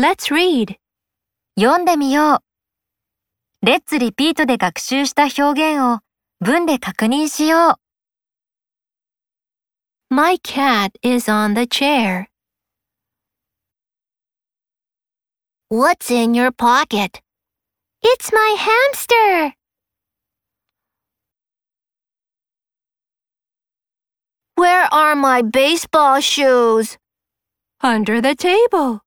Let's read. 読んでみよう。Let's repeat で学習した表現を文で確認しよう。My cat is on the chair. What's in your pocket? It's my hamster. Where are my baseball shoes? Under the table.